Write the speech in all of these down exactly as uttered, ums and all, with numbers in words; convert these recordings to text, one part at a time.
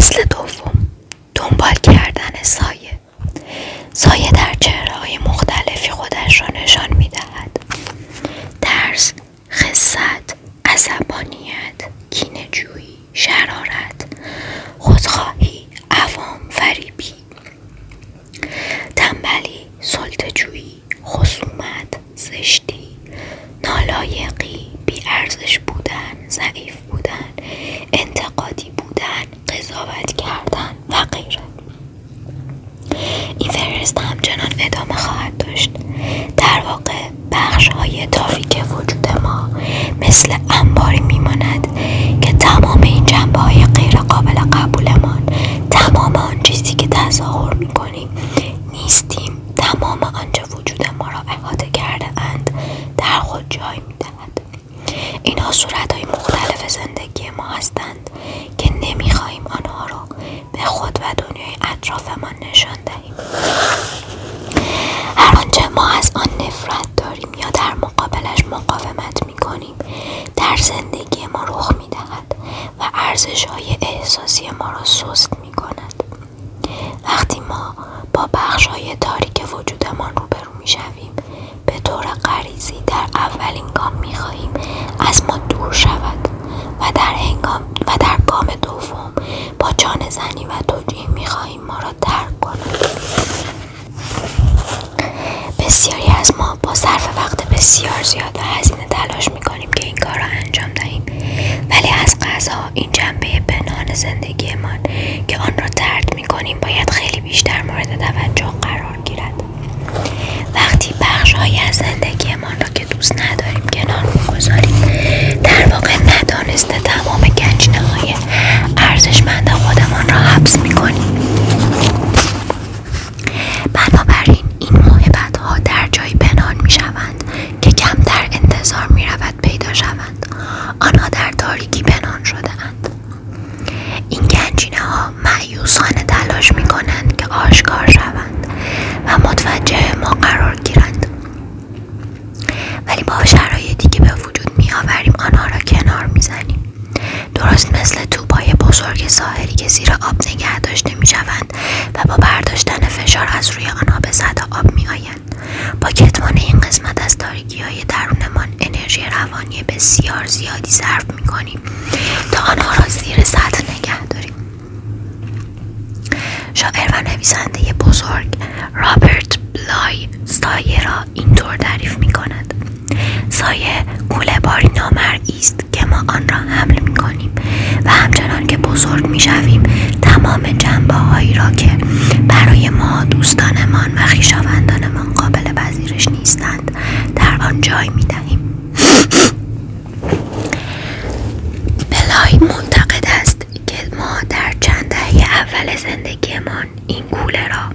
فصل دوم، دنبال کردن سایه. سایه در چهره‌های مختلفی خودش را نشان می‌دهد. ترس، خست، عصبانیت، کینه‌جویی، شرارت، خودخواهی، عوام فریبی، تنبلی، سلطه‌جویی، خصومت، زشتی، نالایقی، بی‌ارزش بودن، ضعیف بودن، انتقادی بودن، قضاوت کردن و غیره. این فهرست همچنان ادامه خواهد داشت. در واقع بخش‌های تافی که وجود ما مثل انباری میماند که تمام این جنبه‌های غیر قابل قبولمان، تمام آن چیزی که تظاهر میکنیم نیستیم، تمام آنچه وجود ما را احاطه کرده اند در خود جای میدهد. اینها صورت‌های مختلف زندگی ما هستند که نمی‌خواهیم آنها را به خود و دنیای اطرافمان نشان دهیم. هر آنچه ما از آن نفرت داریم یا در مقابلش مقاومت می‌کنیم در زندگی ما رخ می‌دهد و ارزش‌های احساسی ما را سست می‌کند. وقتی ما با بخش‌های تاریک وجودمان روبرو می‌شویم، به طور غریزی در اولین گام می‌خواهیم از ما دور شود و در هنگام و در گام دوم با جان زنی و توجیه می‌خواهیم ما را ترک کند. بسیاری از ما با صرف وقت بسیار زیاد و هزینه تلاش می‌کنیم که این کار را انجام دهیم، ولی از قضا این جنبه پنهان زندگیمان که آن را ترد می‌کنیم باید خیلی بیشتر مورد توجه قرار گیرد. وقتی بخش‌هایی از زندگیمان را که دوست نداریم کنار می‌گذاریم، در واقع ندانسته تمام گنجینه‌های ارزشمند خودمان را حبس می‌کنیم. بنابراین این موهبت‌ها در جایی پنهان می‌شوند که کمتر انتظار می‌رود پیدا شوند. آنها در تاریکی پنهان شده‌اند. این گنجینه‌ها مأیوسانه تلاش می‌کنند که آشکار شوند و متوجه ما قرار گیرند، ولی با شرایطی که به وجود می آوریم آنها را کنار می زنیم. درست مثل توپ‌های بزرگ ساحلی که زیر آب نگه داشته می شوند و با برداشتن فشار از روی آنها به سطح آب می آیند. با کتمان این قسمت از تاریکی‌های درونمان انرژی روانی بسیار زیادی صرف می کنیم تا آنها را زیر سطح نگه داریم. شاعر و نویسنده بزرگ رابرت بلای سایه را اینطور تعریف می کند: سایه کوله باری نامرئی است که ما آن را حمل می کنیم و همچنان که بزرگ می شویم تمام جنبه هایی را که برای ما دوستانمان و خویشاوندانمان قابل پذیرش نیستند در آن جای می دهیم. بلای معتقد است که ما در چند دهه اول زندگیمان این کوله را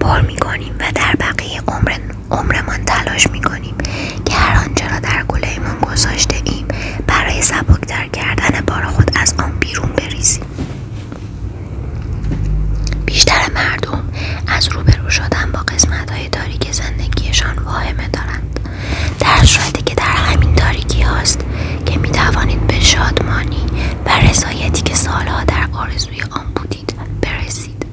پر می کنیم و در بقیه عمر عمرمان تلاش می کنیم که هر آنچه را در کوله‌مان گذاشته ایم برای سبکتر کردن بار خود از آن بیرون بریزیم. بیشتر مردم از روبرو شدن با قسمت‌های تاریک زندگیشان واهمه دارند، در صورتی که در همین تاریکی هاست که می توانید به شادمانی و رضایتی که سالها در آرزوی آن بودید برسید.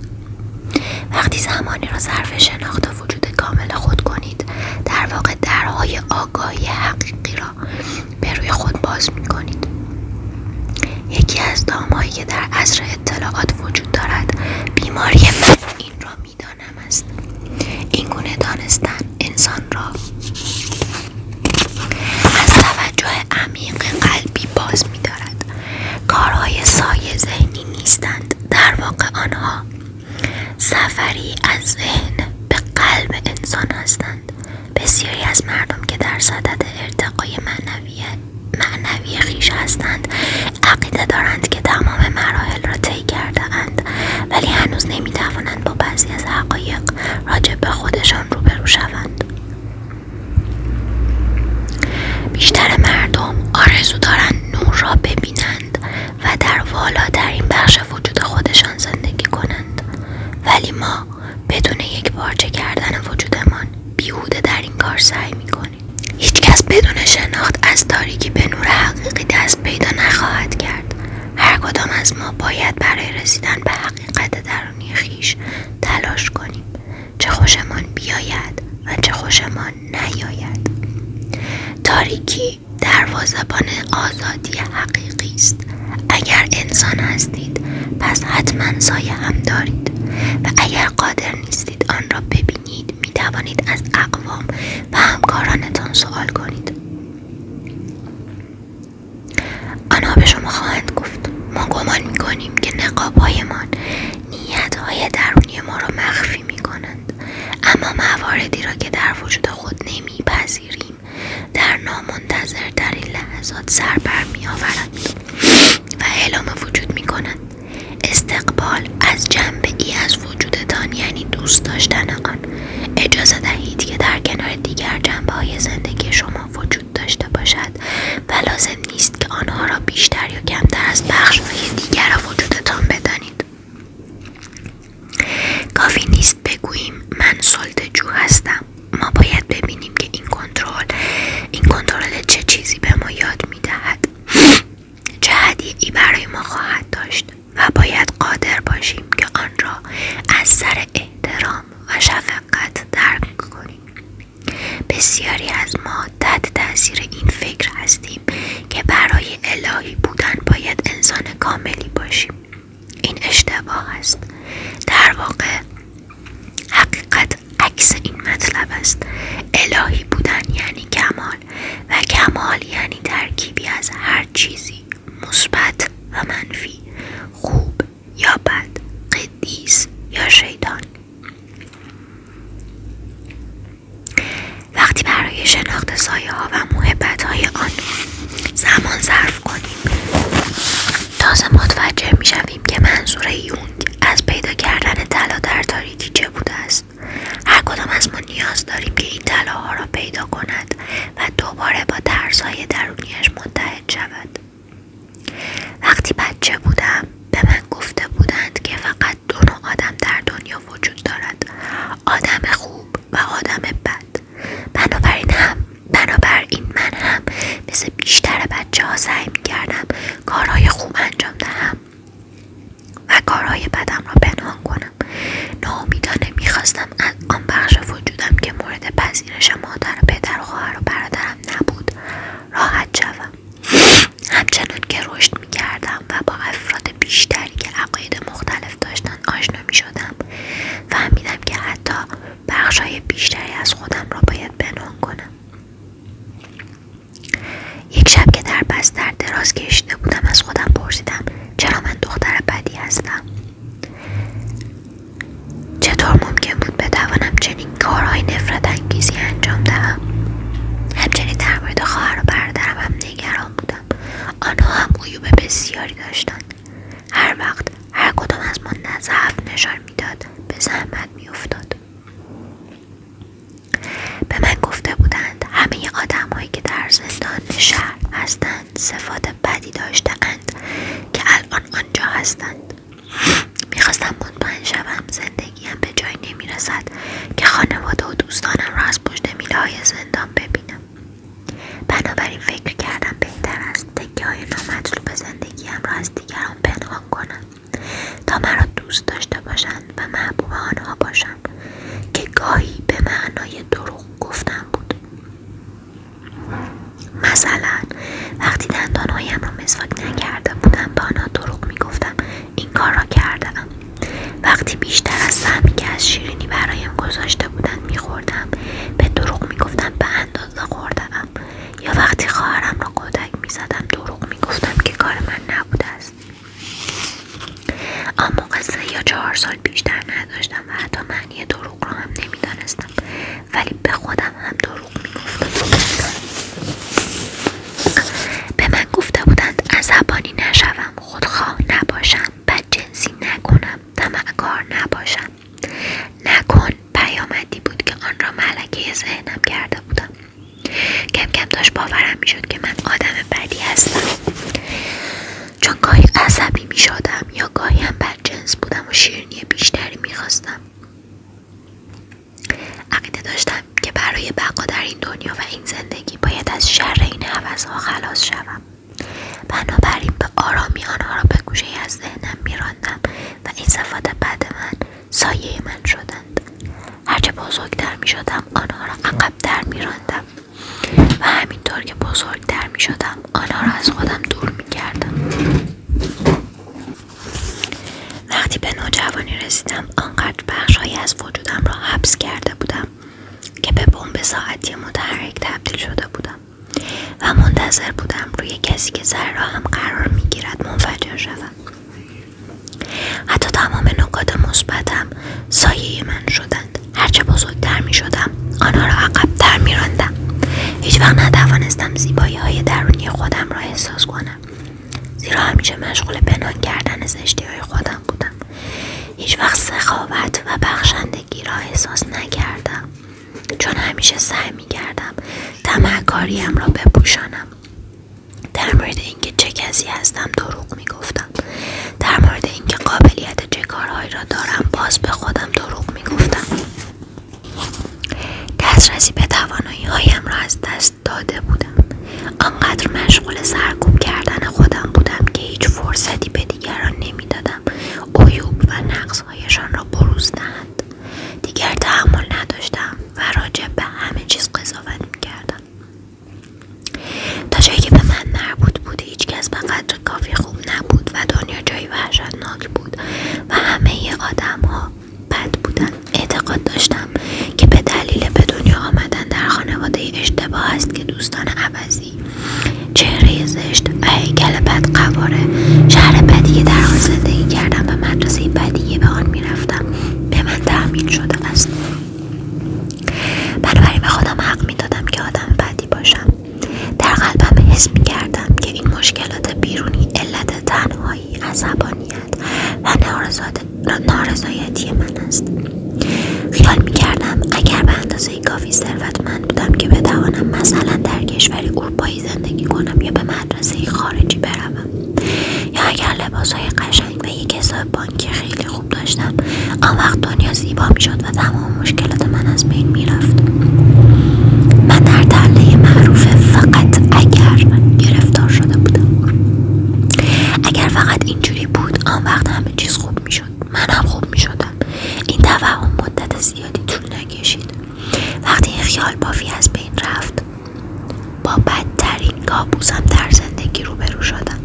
وقتی زمانی را صرف شناخت و وجود کامل خود کنید، در واقع درهای آگاهی حقیقی را به روی خود باز می کنید. یکی از دام‌هایی که در عصر اطلاعات وجود دارد بیماری من این را می دانم است. این گونه دانستن انسان را از توجه عمیق قلبی باز می دارد. کارهای سایه ذهنی نیستند، در واقع آنها سفری از ذهن به قلب انسان هستند. بسیاری از مردم که در صدد ارتقای معنوی معنوی خویش هستند عقیده دارند که تمام مراحل را طی کرده اند، ولی هنوز نمی توانند با بعضی از حقایق راجع به خودشان روبرو شوند. بیشتر مردم آرزو دارند نور را ببینند و در والاترین بخش وجود خودشان زندگی کنند، ولی ما بدون یک پارچه کردن وجودمان بیهوده در این کار سعی میکنیم. هیچ کس بدون شناخت از تاریکی به نور حقیقی دست پیدا نخواهد کرد. هر کدام از از ما باید برای رسیدن به حقیقت درونی خویش تلاش کنیم، چه خوشمان بیاید و چه خوشمان نیاید. تاریکی دروازه‌بان آزادی حقیقی است. اگر انسان هستید پس حتما سایه هم دارید و اگر قادر نیستید آن را ببینید، می توانید از اقوام و همکارانتان سوال کنید. آنها به شما خواهند گفت ما گمان می کنیم که نقاب‌هایمان نیت‌های درونی ما را مخفی می کنند، اما مواردی را که در وجود خود نمی پذیریم در نامنتظر در این لحظات سر برمی آورند و اعلام وجود می کنند. استقبال از جنبه ای از وجودتان یعنی دوست داشتن آن. اجازه دهید که در کنار دیگر جنبه های زندگی شما وجود داشته باشد و لازم نیست که آنها را بیشتر یا کمتر از بخش های دیگر وجودتان بدانید. کافی نیست بگوییم من سلطه‌جو هستم. ما باید ببینیم که این کنترل این کنترل چه چیزی به ما یاد می دهد، چه هدیه‌ای برای ما خواهد داشت و باید قادر باشیم که آن را از سر احترام و شفقت درک کنیم. بسیاری از ما تحت تأثیر این فکر هستیم که برای الهی بودن باید انسان کاملی باشیم. این اشتباه است. در واقع حقیقت عکس این مطلب است. الهی بودن یعنی کمال و کمال یعنی ترکیبی از هر چیزی مثبت و منفی، خوب یا بد، قدیس یا شیطان. وقتی برای شناخت سایه ها و محبت های آن زمان صرف کنیم تازه متوجه می شویم که منظور یونگ از پیدا کردن طلا در تاریکی چه بوده است. هر کدام از ما نیاز داریم که این طلاها را پیدا کند و دوباره با ترس‌های درونیش متحد شود. وقتی بچه بودم به من گفته بودند که فقط دو نوع آدم در دنیا وجود دارد، آدم خوب و آدم بد. بنابراین هم بنابراین من هم مثل بیشتر بچه ها سعی می کردم کارهای خوب انجام دهم و کارهای بدم را پنهان کنم. ناامیدانه می خواستم از آن بخش وجودم که مورد پذیرش مادر و پدر و خواهر و برادرم نبود راحت شوم. همچنان که رشد می کردم و با افراد بیشتری که عقاید مختلف داشتن آشنا می شدم فهمیدم که حتی بخشای بیشتری از خودم را باید پنهان کنم. یک شب که در بستر دراز کشیده بودم از خودم پرسیدم چرا من دختر بدی هستم؟ چطور ممکن بود بتوانم چنین کارهای نفرت انگیزی انجام دهم؟ همچنین در مورد خواهر و برادرم هم نگران بودم. آنها هم عیوب بسیاری داشتند. هر وقت هر کدام از ما ضعف نشان میداد به زحمت میافتاد. به من گفته بودند همه آدم‌هایی که در زندان شهر هستند صفات بدی داشته‌اند که الان آنجا هستند. می‌خواستم مطمئن شوم زندگیم به جایی نمی‌رسد که خانواده و دوستانم را از پشت میله‌های زندان ببینم. بنابراین فکر کردم بهتر است تکه‌های نامطلوب زندگیم را از دیگران پنهان کنم تا مرا دوست داشته باشند و محبوب آنها باشم، که گاهی به معنای دروغ گفتم بود. مثلا وقتی دندانهایم را مسواک نکرده بودم به آنها دروغ میگفتم این کار را کردم. وقتی بیشتر از سهمی که از شیرینی برایم گذاشته بودند میخوردم به دروغ میگفتم به اندازه خورده‌ام. یا وقتی خواهرم را کتک میزدم دروغ میگفتم که کار من نبوده است. اما قصه یا چهار سال بیشتر نداشتم و حتی معنی دروغ را هم نمیدانستم، ولی به خودم هم دروغ میگفتم. به من گفته بودند عصبانی نشوم، خودخواه نباشم، بدجنسی نکنم، طمع‌کار نباشم. نکن پیامدی بود که آن را ملکه ذهنم کرده بودم. کم کم داشت باورم میشد که من آدم بدی هستم، چون گاهی عصبی می شدم یا گاهی هم بدجنس بودم و شیرینی بیشتری می خواستم. عقیده داشتم که برای بقا در این دنیا و این زندگی باید از شر این هوس‌ها خلاص شوم. بنابراین به آرامی آنها را به گوشه از ذهنم سایه من شدند. هرچه بزرگتر می شدم آنها را عقب‌تر می راندم و همینطور که بزرگتر می شدم آنها را از خودم دور می کردم. وقتی به نوجوانی رسیدم آنقدر بخشهایی از وجودم را حبس کرده بودم که به بمب ساعتی متحرک تبدیل شده بودم و منتظر بودم روی کسی که سر راهم قرار می گیرد منفجر شدم. حتی تمام نکات مثبتم سایه من شدند. هرچه بزرگتر می شدم آنها را عقب‌تر می راندم. هیچ وقت نتوانستم زیبایی های درونی خودم را احساس کنم، زیرا همیشه مشغول پنهان کردن زشتی های خودم بودم. هیچ وقت سخاوت و بخشندگی را احساس نکردم، چون همیشه سعی می کردم تمکاریم را بپوشانم. در مورد اینکه چه کسی هستم دروغ می گفتم. در مورد اینکه قابلیت چه کارهایی را دارم باز به خودم دروغ می گفتم. دسترسی به توانایی هایم را از دست داده بودم. آنقدر مشغول سرکوب کردن خودم بودم که هیچ فرصتی به دیگران نمی دادم عیوب و نقص هایشان را بروز دهند. دیگر تحمل نداشتم و راجع به همه چیز قضاوت می کردم. تا جایی که به من مربوط بود هیچ کس به قدر کافی خوب نبود و دنیا جایی وحشتناک بود و همه ی آدم ها بد بودند. اعتقاد داشتم که به دلیل به دنیا آمدن در خانواده اشتباه است که دوستان عوضی، چهره زشت و هیکل بد قواره، شهر بدی که در آن زندگی کردم و مدرسه بدی که به آن می رفتم به من تحمیل شده است. بنابراین به خودم حق می دادم که آدم بدی باشم. در قلبم حس می کردم که این مشکلات بیرونی علت تنهایی، عصبانیت و نارضایتی من است. خیال می کردم اگر به اندازه کافی ثروتمند بودم که بتوانم مثلا در کشوری اروپایی زندگی کنم یا به مدرسه خارجی بروم، یا اگر لباس های قشنگ و یک حساب بانکی خیلی خوب داشتم، آن وقت دنیا زیبا می شد و تمام مشکلات من از بین می رفت. من در تله معروف فقط اگر گرفتار شده بودم. اگر فقط اینجوری بود آن وقت همه چیز خوب می شد. منم خوب می شدم. این توهم مدت زیادی طول نکشید. وقتی این خیال بافی از بین رفت با بدترین کابوسم در زندگی روبرو شدم.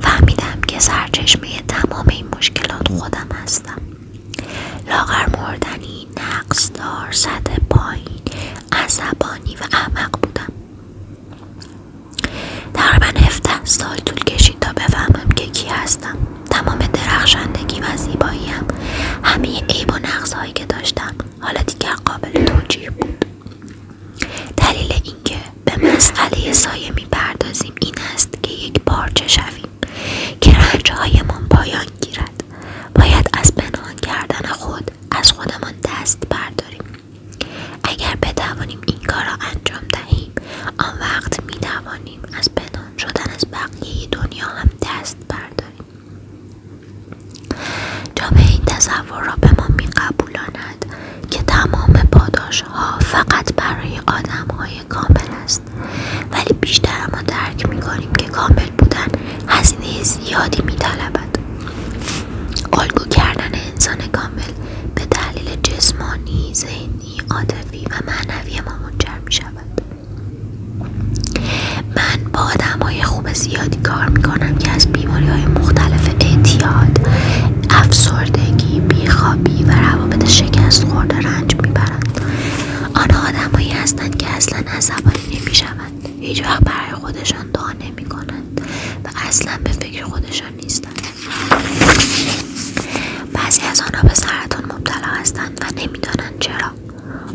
فهمیدم که سرچشمه تمام این مشکلات خودم هستم. لاغر مردنی، نقصدار، سطح پایین، عصبانی و احمق بودم. تقریبا هفده سال طول کشید تا بفهمم که کی هستم. تمام درخشندگی و زیباییم، همه عیب و نقص هایی که داشتم حالا دیگر قابل توجیه بود. دلیل اینکه به مسئله سایه می پردازیم این است که یک پارچه شویم که رنجه هایمان پایان گیرد. باید از پنهان کردن خود از خودمان دست برداریم. اگر بتوانیم این کار را انجام دهیم آن وقت می توانیم از پنهان شدن از بقیه دنیا هم دست برداریم. جامعه این تصور را به ما می قبولاند که تمام پاداش ها فقط برای آدم های کامل است، ولی بیشتر ما درک می کنیم که کامل بودن هزینه زیادی می طلبد. الگو کردن انسان کامل به دلیل جسمانی، ذهنی، عاطفی و معنوی ما منجر می شود. من با آدم های خوب زیادی کار می کنم که از بیماری های مختلف اعتیاد، افسردگی، بیخوابی و روابط شکست خورده رنج می برند. آنها آدم هایی هستند که اصلا عصبانی نمی شوند، هیچ وقت برای خودشان دعا نمی کنند و اصلا به فکر خودشان نیستند. بعضی از آنها به سرطان مبتلا هستند و نمی دانند چرا.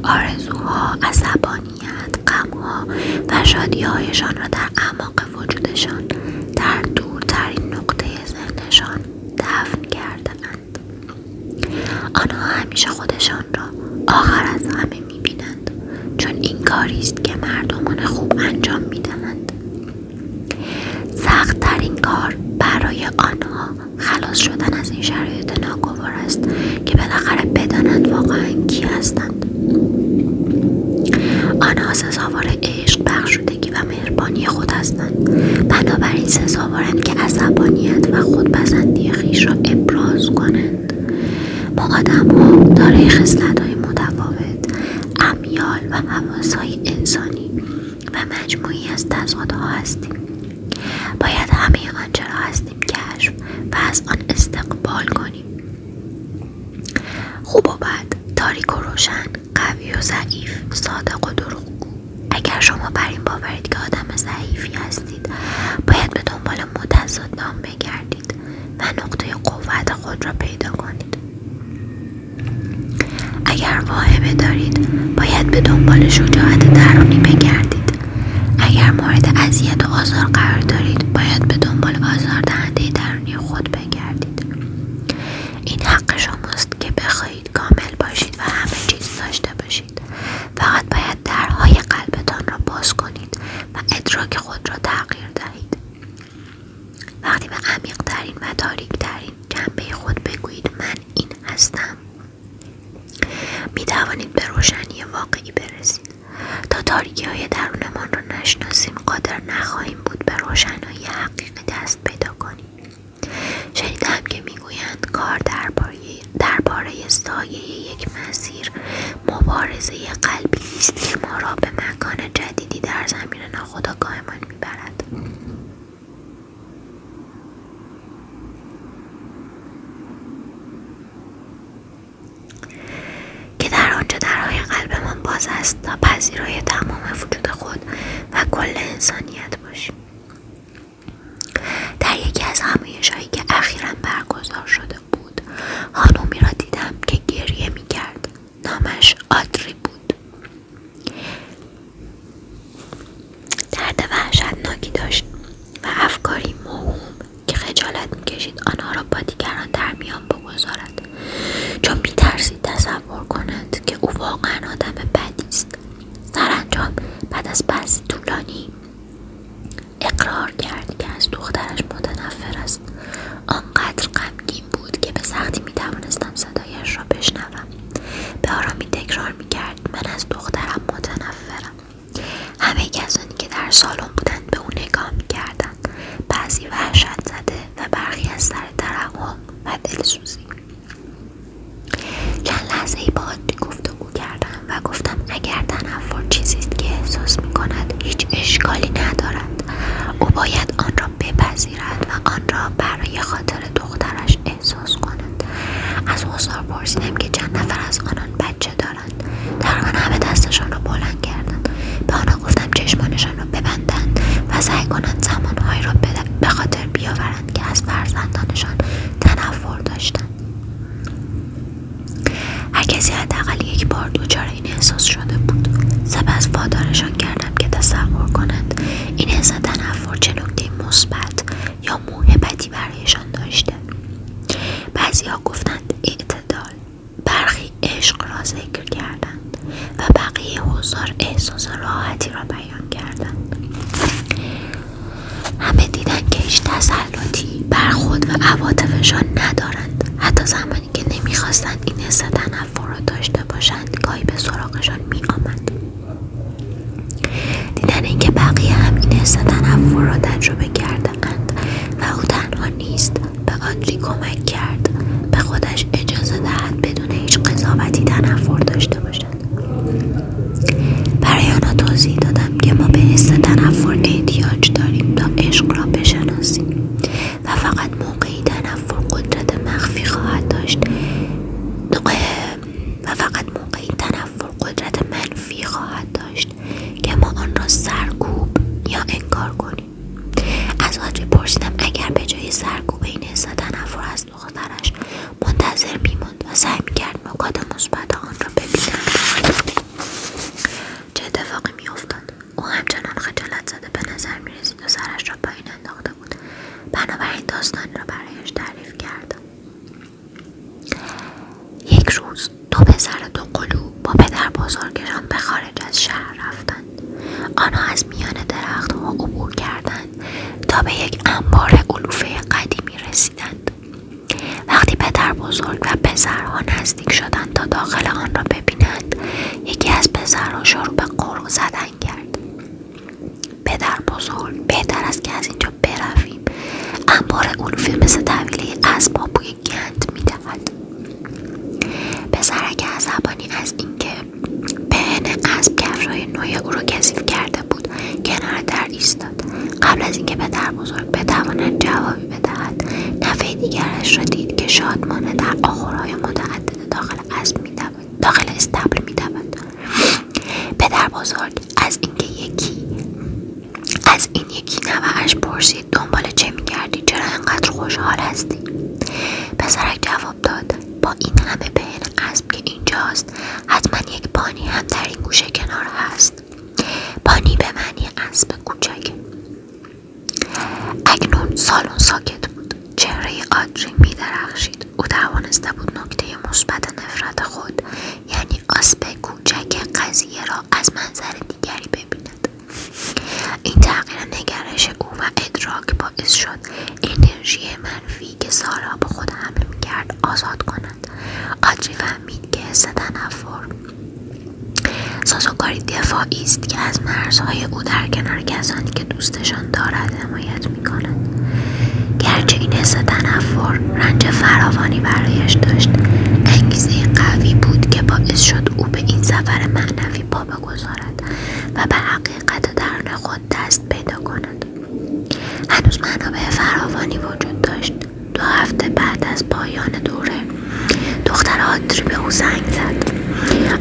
آرزوها، عصبانیت، غمها و شادیهایشان را در اعماق وجودشان، در دورترین نقطه ذهنشان دفن کرده اند. آنها همیشه خودشان را آخر از همه می بینند، چون این کاریست که مردمان خوب انجام می دهند. سخت ترین کار برای آنها خلاص شدن از این شرایط ناگوار است که بالاخره بدانند واقعا کی هستند. آنها سزاوار عشق، بخشودگی و مهربانی خود هستند، بنابراین سزاوارند که عصبانیت و خودپسندی خویش را ابراز کنند. با آدم‌ها دارای خصلت‌های متفاوت، امیال و حواس‌های انسانی و مجموعی از تضادها هستیم. باید همه آنچه را هستیم کشف و از آن استقبال کنیم. خوب و بد، تاریک و روشن، قوی و ضعیف، صادق و دروغگو. اگر شما بر این باورید که آدم ضعیفی هستید، باید به دنبال متضاد آن بگردید و نقطه قوت خود را پیدا کنید. اگر واهمه دارید، باید به دنبال شجاعت درونی بگردید. اگر مورد اذیت و آزار قرار دارید، باید به دنبال آزاردهنده درونی خود بگردید. این حق شماست که بخواهید کامل باشید و همه چیز داشته باشید. فقط باید درهای قلبتان را باز کنید و ادراک خود را تغییر دهید. وقتی به عمیق‌ترین و تاریک‌ترین جنبه خود بگویید من این هستم، می توانید به روشنی واقعی برسید. تا تاریکی های درونمان را نشناسیم، قادر نخواهیم بود به روشنایی حقیقی دست پیدا کنیم. شنیدم که میگویند کار درباره درباره سایه یک مسیر مبارزه قلبی است که ما را به مکان جدیدی در زمین ناخودآگاهمان میبرد. قلبمان باز است تا پذیرای تمام وجود خود و کل انسانیت باشیم. در یکی از همایش‌هایی که اخیراً برگزار شده بود، خانومی را دیدم که گریه می‌کرد. نامش آدری بود. درد وحشتناکی داشت و افکاری موهوم که خجالت می‌کشید آنها را با دیگران در میان بگذارد، چون می‌ترسید تصور کنند که او واقعا آدم بدی است. سرانجام بعد از بحث طولانی اقرار کرد که از دخترش متنفر است. آنقدر غمگین بود که به سختی میتوانستم صدایش را بشنوم. به آرامی تکرار میکرد من از دخترم متنفرم. همه کسانی که در سالن بودند به او نگاه میکردند، بعضی وحشت زده و برخی از سر ترحم و دلسوزی. چند لحظه ای با آدری گفتگو کردم و گفتم اگر تنفر چیزیست که احساس می کند هیچ اشکالی ندارد. او باید آن را بپذیرد و آن را برای خاطر دخترش احساس کند. از حضار پرسیدم که چند نفر از آنان بچه دارند. تقریبا همه دستشان را بلند کردند. به آنها گفتم چشمانشان را ببندند و سعی کنند زمانهایی را به خاطر بیاورند که از فرزندانشان تنفر داشتند. هر کسی حداقل یک بار دچار این احساس شده بود. سپس وادارشان کردم که تصور کنند این احساس تنفر چه نکته مثبت یا موهبتی برایشان داشته. بعضی‌ها گفتند اعتدال، برخی عشق را ذکر کردند و بقیه حضار احساس راحتی را بیان کردند. همه دیدند که هیچ تسلطی بر خود و عواطفشان ندارند. حتی زمانی که نمیخواستند این حس تنفر را داشته باشند، گاهی به سراغشان میآمد. دیدن اینکه بقیه هم این حس تنفر را تجربه کرده‌اند و او تنها نیست، به آدری کمک کرد به خودش اجازه دهد بدون هیچ قضاوتی تنفر داشته باشد. برای آنها توضیح دادم که ما به حس تنفر احتیاج داریم تا عشق را بشناسیم و فقط موقعی تنفر قدرت مخفی خواهد داشت و فقط موقعی تنفر قدرت منفی خواهد داشت که ما آن را سرکوب یا انکار کنیم. از آدری پرسیدم اگر به جای سرکوب این حس تنفر از دخترش منتظر میماند و سعی میکرد نکات مثبت آن را ببیند، چه اتفاقی می افتاد؟ او همچنان خجالت زده به نظر می رسید و سرش را پایین انداخته بود. بنابراین داستانی را برایش تعریف کرد. یک روز دو پسر دو قلو با پدر بزرگشان به خارج از شهر رفتند. آنها از میان درختها عبور کردند تا به یک انبار علوفه قدیمی رسیدند. وقتی پدر بزرگ و پسرها نزدیک شدند تا داخل آن را ببینند، یکی از پسرها شروع به قرق زدن کرد. پدر بزرگ بهتر است که از اینجا برویم. انبار علوفه مثل طویله اسباب بوی گند می‌دهد. دیگرش را دید که شادمانه در آخورهای متعدد داخل اسب می‌دود، داخل استبل می‌دود. پدر بزرگ از اینکه یکی از این یکی نوه‌اش پرسید دنبال چه می‌گردی؟ چرا اینقدر خوشحال هستی؟ پسرک جواب داد با این همه بهن اسب که اینجاست، حتما یک بانی هم در این گوشه کنار هست. بانی به معنی اسب کوچک. اکنون سالن ساکت بود. چهره آدری می درخشید. او توانسته بود نکته مثبت نفرت خود، یعنی اسب کوچک، قضیه را از منظر دیگری ببیند. این تغییر نگرش او و ادراک باعث شد انرژی منفی که سارا به خود حمل می کرد آزاد کند. آدری فهمید که حس تنفر سازوکاری دفاعی است که از مرزهای او در کنار کسانی که دوستشان دارد حمایت می‌کند. گرچه این حس تنفر رنج فراوانی برایش داشت، انگیزه قوی بود که باعث شد او به این سفر معنوی پا بگذارد و به حقیقت درون خود دست پیدا کند. هنوز منابع فراوانی وجود داشت. دو هفته بعد از پایان دوره، دختر آدری به او زنگ زد.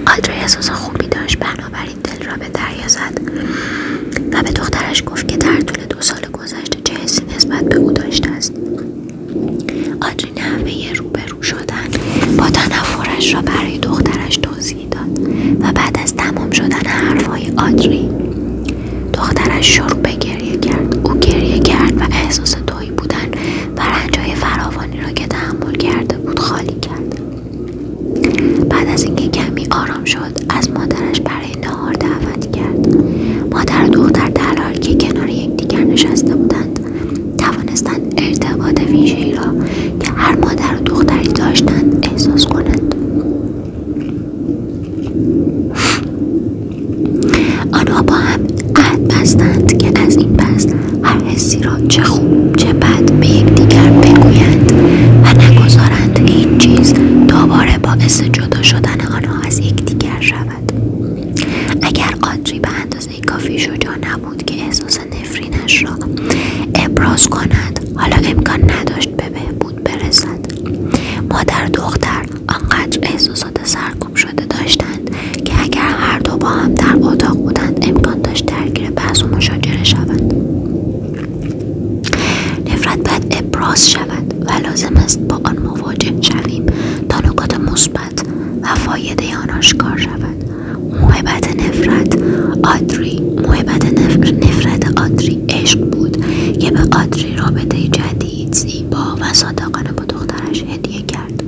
آدری احساس خوبی داشت، بنابراین دل را به دریا زد و به دخترش گفت که در طول دو سال گذشته چه حسی نسبت به او داشته است. آدری نحوه روبرو شدن با تنفرش را برای دخترش توضیح داد و بعد از تمام شدن حرفهای آدری، دخترش شروع به گریه کرد. او گریه کرد و احساس تویی بودن و رنجهای فراوانی را که تحمل کرده بود خالی کرد. بعد از اینکه کمی آرام شد، از مادرش برای نهار دعوت کرد. مادر و دختر در حالی که کنار یکدیگر نشسته بودند، توانستند ارتباط ویژه‌ای را که هر مادر و دختری داشتند احساس کنند. آنها با هم عهد بستند که از این پس هر حسی را چه خوب چه بد به یکدیگر بگویند و نگذارند هیچ چیز دوباره باعث جدا شدن آنها از یکدیگر شود. اگر آدری به اندازه کافی شجاع نبود که احساس نفرینش را ابراز کند، حالا امکان نداشت به بهبود برسد. مادر دختر آنقدر احساسات سرکوب شده داشتند که اگر هر دو با هم در اتاق بودند، امکان داشت درگیر بحث و مشاجره شوند. نفرت باید ابراز شود و لازم است با آن مواجه شویم تا نکات مثبت و فایده آن آشکار شود. موهبت نفرت آدری موهبت نفر... نفرت آدری عشق بود که به آدری رابطه جدید، زیبا و صادقانه با دخترش هدیه کرد.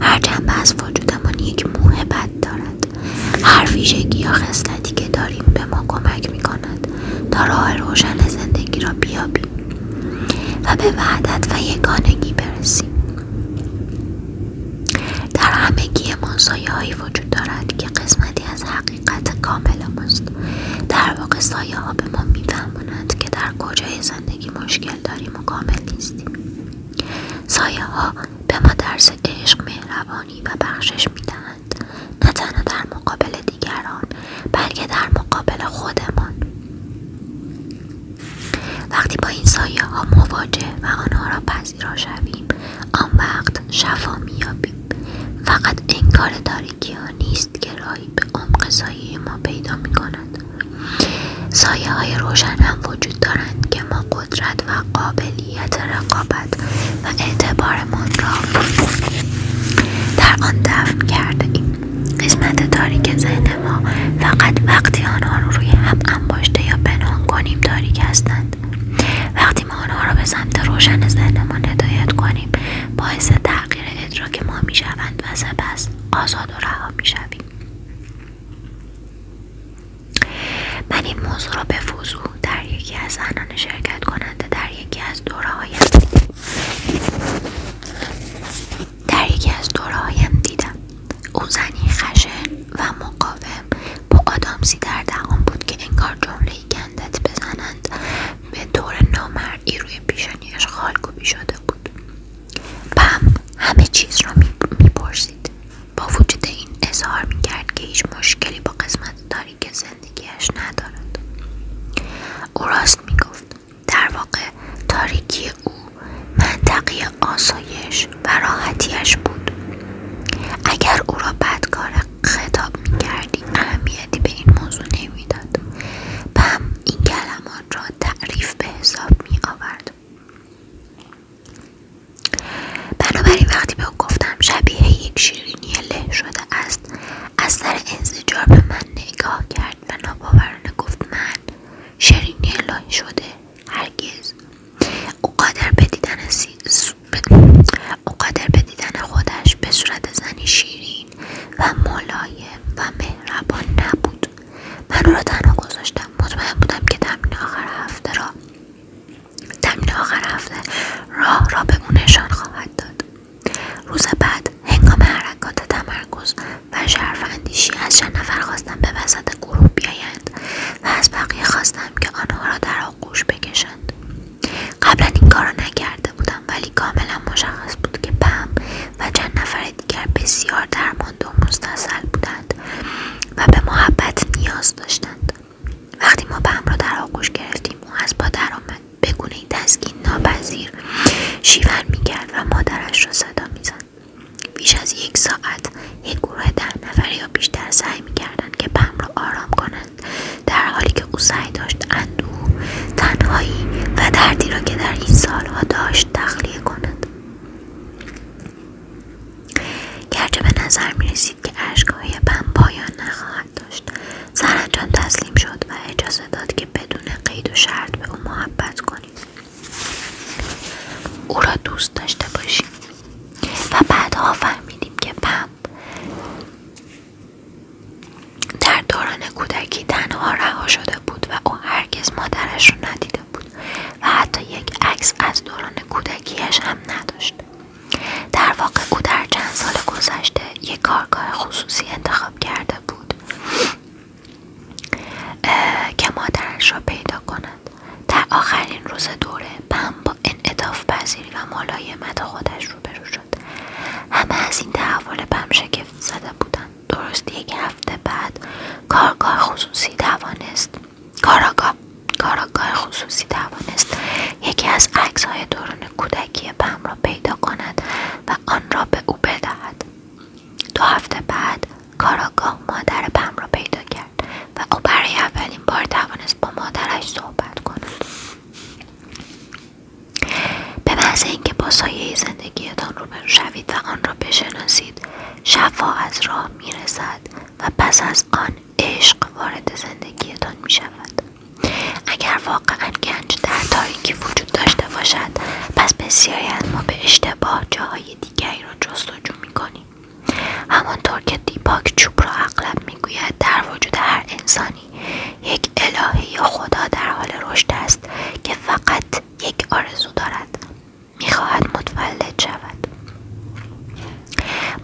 هر جنبه از وجودمان یک موهبت دارد. هر ویژگی یا خصلتی که داریم به ما کمک می‌کند تا راه روشن زندگی را بیابیم و به وحدت و یگانگی برسیم. در همگی ما سایه‌هایی وجود دارد که قسمتی از حقیقت کامل ماست. در واقع سایه‌ها به ما می‌فهمانند که در کجای زندگی مشکل داریم و کامل نیستیم. سایه‌ها به ما درس عشق، مهربانی و بخشش می‌دهند، نه تنها در مقابل دیگران بلکه در مقابل خودمان. وقتی با این سایه ها مواجه و آنها را پذیرا شویم، آن وقت شفا میابیم. فقط انکار تاریکی ها نیست که راهی به عمق سایه ما پیدا میکند. سایه های روشن هم وجود دارند که ما قدرت و قابلیت رقابت و اعتبارمان را در آن دفن کرده ایم. قسمت تاریک ذهن ما فقط وقتی آنها رو روی هم انباشته یا پنهان کنیم تاریک هستند. وقتی ما آنها را به سمت روشن ذهنمان هدایت کنیم، باعث تغییر ادراک ما می شوند و سپس آزاد و رها می شویم. من این موضوع را به وضوح در یکی از عناوین شرکت کننده در یکی از دوره هایم در یکی از دوره هایم دیدم. او زنی خشن و مقاوم با آدامسی در دهان بود که انگار جمله‌ای گندت بزنند به طور نامرئی روی پیشانیش خالکوبی شده بود. پم همه چیز را میپرسید. با وجود این اظهار میکرد که هیچ مشکلی با قسمت تاریک زندگیش ندارد. او راست میگفت. در واقع تاریکی او منطقه آسایش و راحتیش بود. اگر او را بدکار خطاب می‌کردی اهمیتی به این موضوع نمی‌داد. پم این کلمات را تعریف به حساب می‌آورد. بنابراین وقتی به او گفتم شبیه یک شیرینی له شده است، از سر انزجار به من نگاه کرد و ناباورانه گفت من شیرینی له شده؟ هرگز. او قادر به دیدن سی... او قادر به دیدن خودش به صورت زنی شیرین و ملایم و مهربان نبود. من او را تنها گذاشتم. مطمئن بودم که تمرین آخر هفته را تمرین آخر هفته راه را به او نشان خواهد داد. روز بعد هنگام حرکات تمرکز و ژرف اندیشی از چند نفر خواستم به وسط گروه بیایند و از بقیه خواستم که آنها را در آغوش بکشند. قبلا این کار را نکرده بودم، ولی کاملا مشخص بود که پم و چند نفر دیگر بسیار درمانده و مستاصل بودند و به محبت نیاز داشتند. وقتی ما پم را در آغوش گرفتیم او از پا در آمد، به گونه‌ای تسکین ناپذیر شیون میکرد و مادرش را صدا میزد. بیش از یک ساعت یک گروه ده نفر یا بیشتر سعی میکردند که پم را آرام کنند، در حالی که او سعی داشت اندوه، تنهایی و دردی را که در این سالها داشت تخلیه کند. گرچه به نظر می رسید که اشک‌های پم پایان نخواهد داشت، سرانجام تسلیم شد و اجازه داد که بدون قید و شرط به او محبت کنیم، او را دوست داشته باشیم. و بعدها فهمیدیم که پم در دوران کودکی تنها رها شده بود و او هرگز مادرش رو ندیده بود و حتی یک عکس از دوران کودکیش هم نداشت. در واقع او در چند سال گذشته یک کارگاه خصوصی انتخاب کرده بود که مادرش را پیدا کند. در آخرین روز دوره پم با انعطاف پذیری و ملایمت خودش روبرو شد. همه از این تحول پم شگفت زده بودند. درست یک هفته بعد کارگاه خصوصی توانست کارگاه کارگاه خصوصی توانست یکی از عکس‌های دوران کودکی پم را پیدا کند و آن را به او بدهد. دو هفته بعد کارگاه مادر پم را پیدا کرد و او برای اولین بار توانست با مادرش صحبت کند. به محض اینکه با سایه زندگیتان روبرو شوید و آن را بشناسید، شفا از راه میرسد و پس از آن عشق وارد زندگیتان می شود. اگر واقعا گنج در تاریکی وجود داشته باشد، پس بسیاری از ما به اشتباه جاهای دیگری را جستجو می کنیم. همانطور که دیپاک چوپرا اغلب می گوید در وجود هر انسانی یک الهه یا خدا در حال رشد است که فقط یک آرزو دارد، می خواهد متولد شود.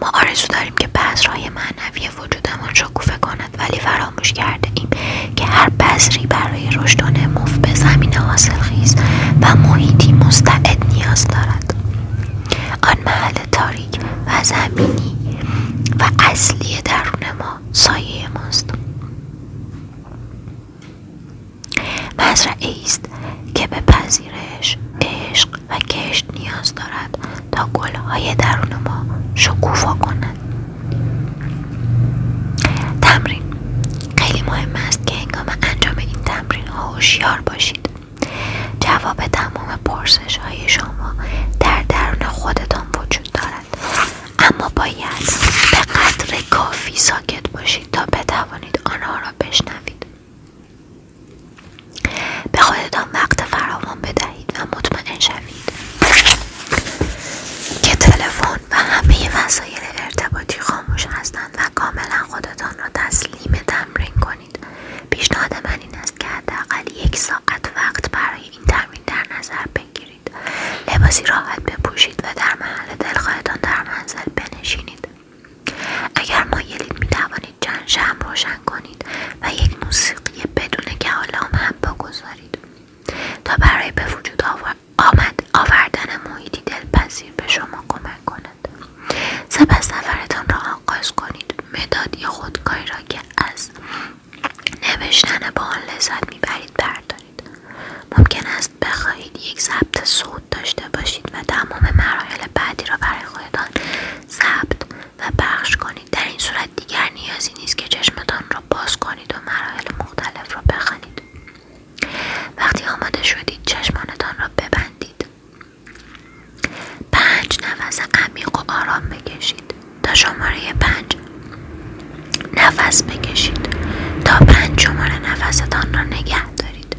ما آرزو داریم که بذرهای معنوی وجودمان شکوفه کند، ولی فراموش کرده ایم که هر بذری برای رشد و نمو به زمین حاصلخیز و محیطی مستعد نیاز دارد. آن محل تاریک و زمینی و اصلی درون ما سایه ماست. مزرعه‌ای است که به پذیرش، عشق و کشت نیاز دارد تا گل‌های درون ما شکوفا کند. تمرین خیلی مهم است که هنگام انجام این تمرین ها هوشیار باشید. جواب تمام پرسش های شما در درون خودتان وجود دارد، اما باید به قدر کافی ساکت باشید تا بتوانید آنها را بشنوید. به خودتان وقت فراوان بدهید و مطمئن شوید که تلفن و همه وسایل ارتباطی خاموش هستند و کاملا خودتان را تسلیم تمرین کنید. پیشنهاد من این است که حداقل یک ساعت وقت برای این تمرین در نظر بگیرید. لباسی راحت بپوشید و در نفس بکشید تا پنج شماره نفستان را نگه دارید.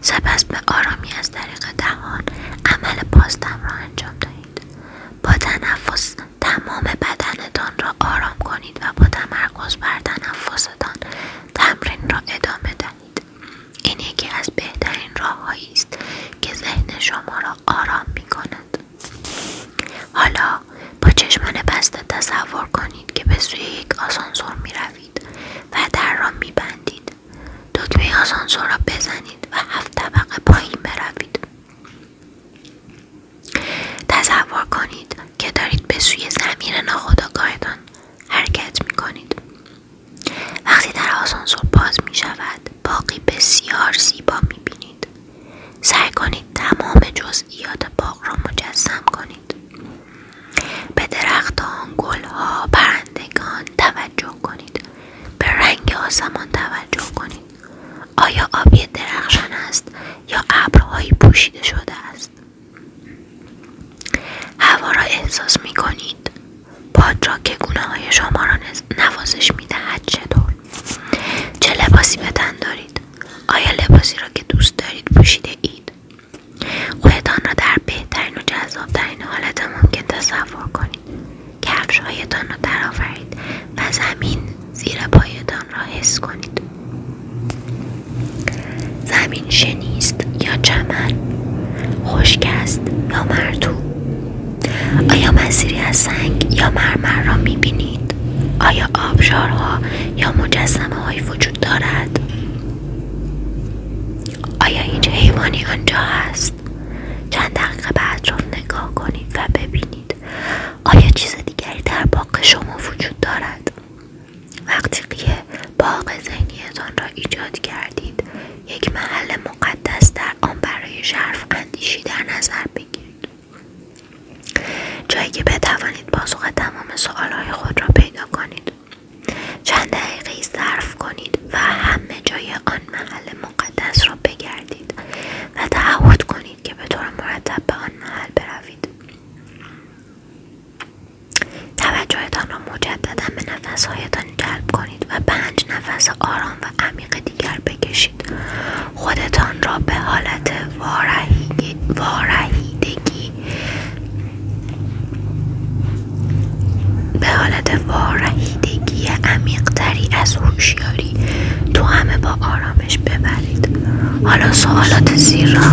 سپس به آرامی از طریق دهان عمل پاستم را انجام دهید. با تنفس تمام بدنتان را آرام کنید و با تمرکز بر تنفستان تمرین را ادامه دهید. این یکی از بهترین راه‌هایی است که ذهن شما را آرام می‌کند. حالا با چشمان بسته تصور کنید که به سوی یک آسانسور می روید و در را می بندید. دکمه آسانسور را بزنید و هفت طبقه پایین بروید. تصور کنید که دارید به سوی ضمیر ناخودآگاهتان حرکت می کنید. وقتی در آسانسور باز می شود باغی بسیار زیبا می بینید. سعی کنید تمام جزئیات باغ را مجسم کنید. به درختان، گلها، پرندگان توجه کنید. به رنگ آسمان توجه کنید. آیا آبی درخشان است یا ابرهایی پوشیده شده است؟ هوا را احساس می کنید؟ باد را که گونه های شما را نوازش می دهد چطور؟ چه لباسی به تن دارید؟ آیا لباسی را که دوست دارید پوشیده اید؟ خودتان را در بهترین و جذابترین حالت ممکن تصور کنید. کفش‌هایتان را درآورید و زمین زیر پایتان را حس کنید. زمین شنیست یا چمن؟ خشک است یا مرطوب؟ آیا مسیری از سنگ یا مرمر را می‌بینید؟ آیا آبشارها یا مجسمه‌هایی وجود دارد؟ آیا هیچ حیوانی آنجا هست؟ چند دقیقه به اطراف نگاه کنید و ببینید آیا چیز دیگری در باغ شما وجود دارد؟ وقتی که باغ ذهنیتان را ایجاد کردید، یک محل مقدس در آن برای ژرف اندیشی در نظر بگیرید. جایی که بتوانید پاسخ تمام سوالهای خود را پیدا کنید. چند دقیقه صرف کنید و همه جای آن محل مقدس را بگردید و تعهد کنید که به طور مرتب به آن محل بروید. توجهتان را مجددا به نفسهایتان جلب کنید و پنج نفس آرام و عمیق دیگر بکشید. خودتان را به حالت وارهی... وارهیدگی به حالت وارهیدگی عمیق‌تری از هوشیاری تو همه با آرامش ببرید. حالا سوالات زیر را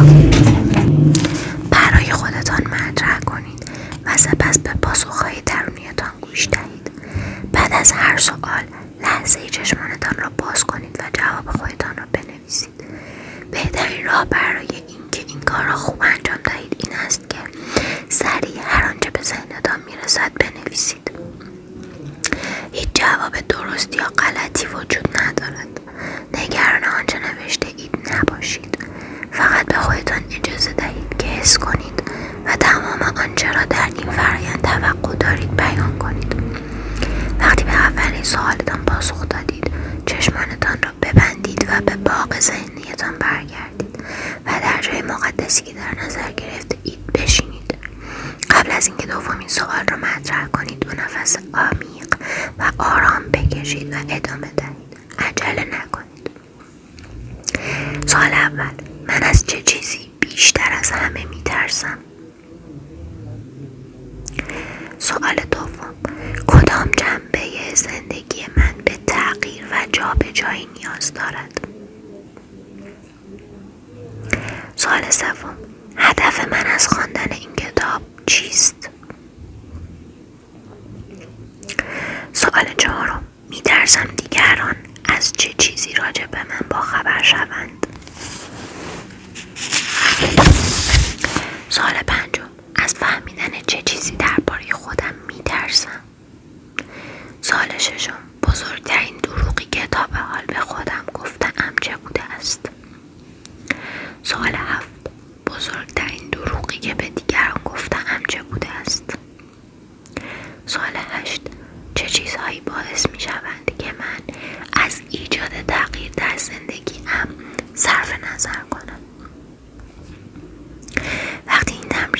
برای خودتان مطرح کنید و سپس به پاسخهای درونیتان گوش دهید. بعد از هر سوال لحظه‌ای چشمانتان را باز کنید و جواب خودتان را بنویسید. بهترین راه برای اینکه این کار را خوب انجام دهید این است که سریع هر آنچه به ذهنتان میرسد بنویسید. هیچ جواب درست یا غلطی وجود ندارد. نگران آنچه نوشته اید نباشید. فقط به خودتان اجازه دهید که حس کنید و تمام آنچه را در این فرآیند توقع دارید بیان کنید. وقتی به اولین سوالتان پاسخ دادید، چشمانتان را ببندید و به باغ ذهنیتان برگردید و در جای مقدسی که در نظر گرفته اید بشینید. قبل از اینکه دومین سوال را مطرح کنید، دو نفس عمیق و آرام بکشید و ادامه دهید. عجله نکنید. سوال اول: من از چه چیزی بیشتر از همه میترسم؟ سوال دوم: کدام جنبه زندگی من به تغییر و جابجایی نیاز دارد؟ سوال سوم: هدف من از خواندن این کتاب چیست؟ سوال چهارم: میترسم دیگران از چه چیزی راجع به من باخبر شوند؟ سوال پنجم: از فهمیدن چه چیزی درباره خودم میترسم؟ سوال ششم: بزرگترین دروغی که تا به حال به خودم گفتم چه بوده است؟ سوال هفت: بزرگترین دروغی که به دیگران گفتم چه بوده است؟ سوال هشت: چه چیزهایی باعث می شوند که من از ایجاد تغییر در زندگیم صرف نظر کنم؟ وقتی این تمرین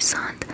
می‌ارزاند.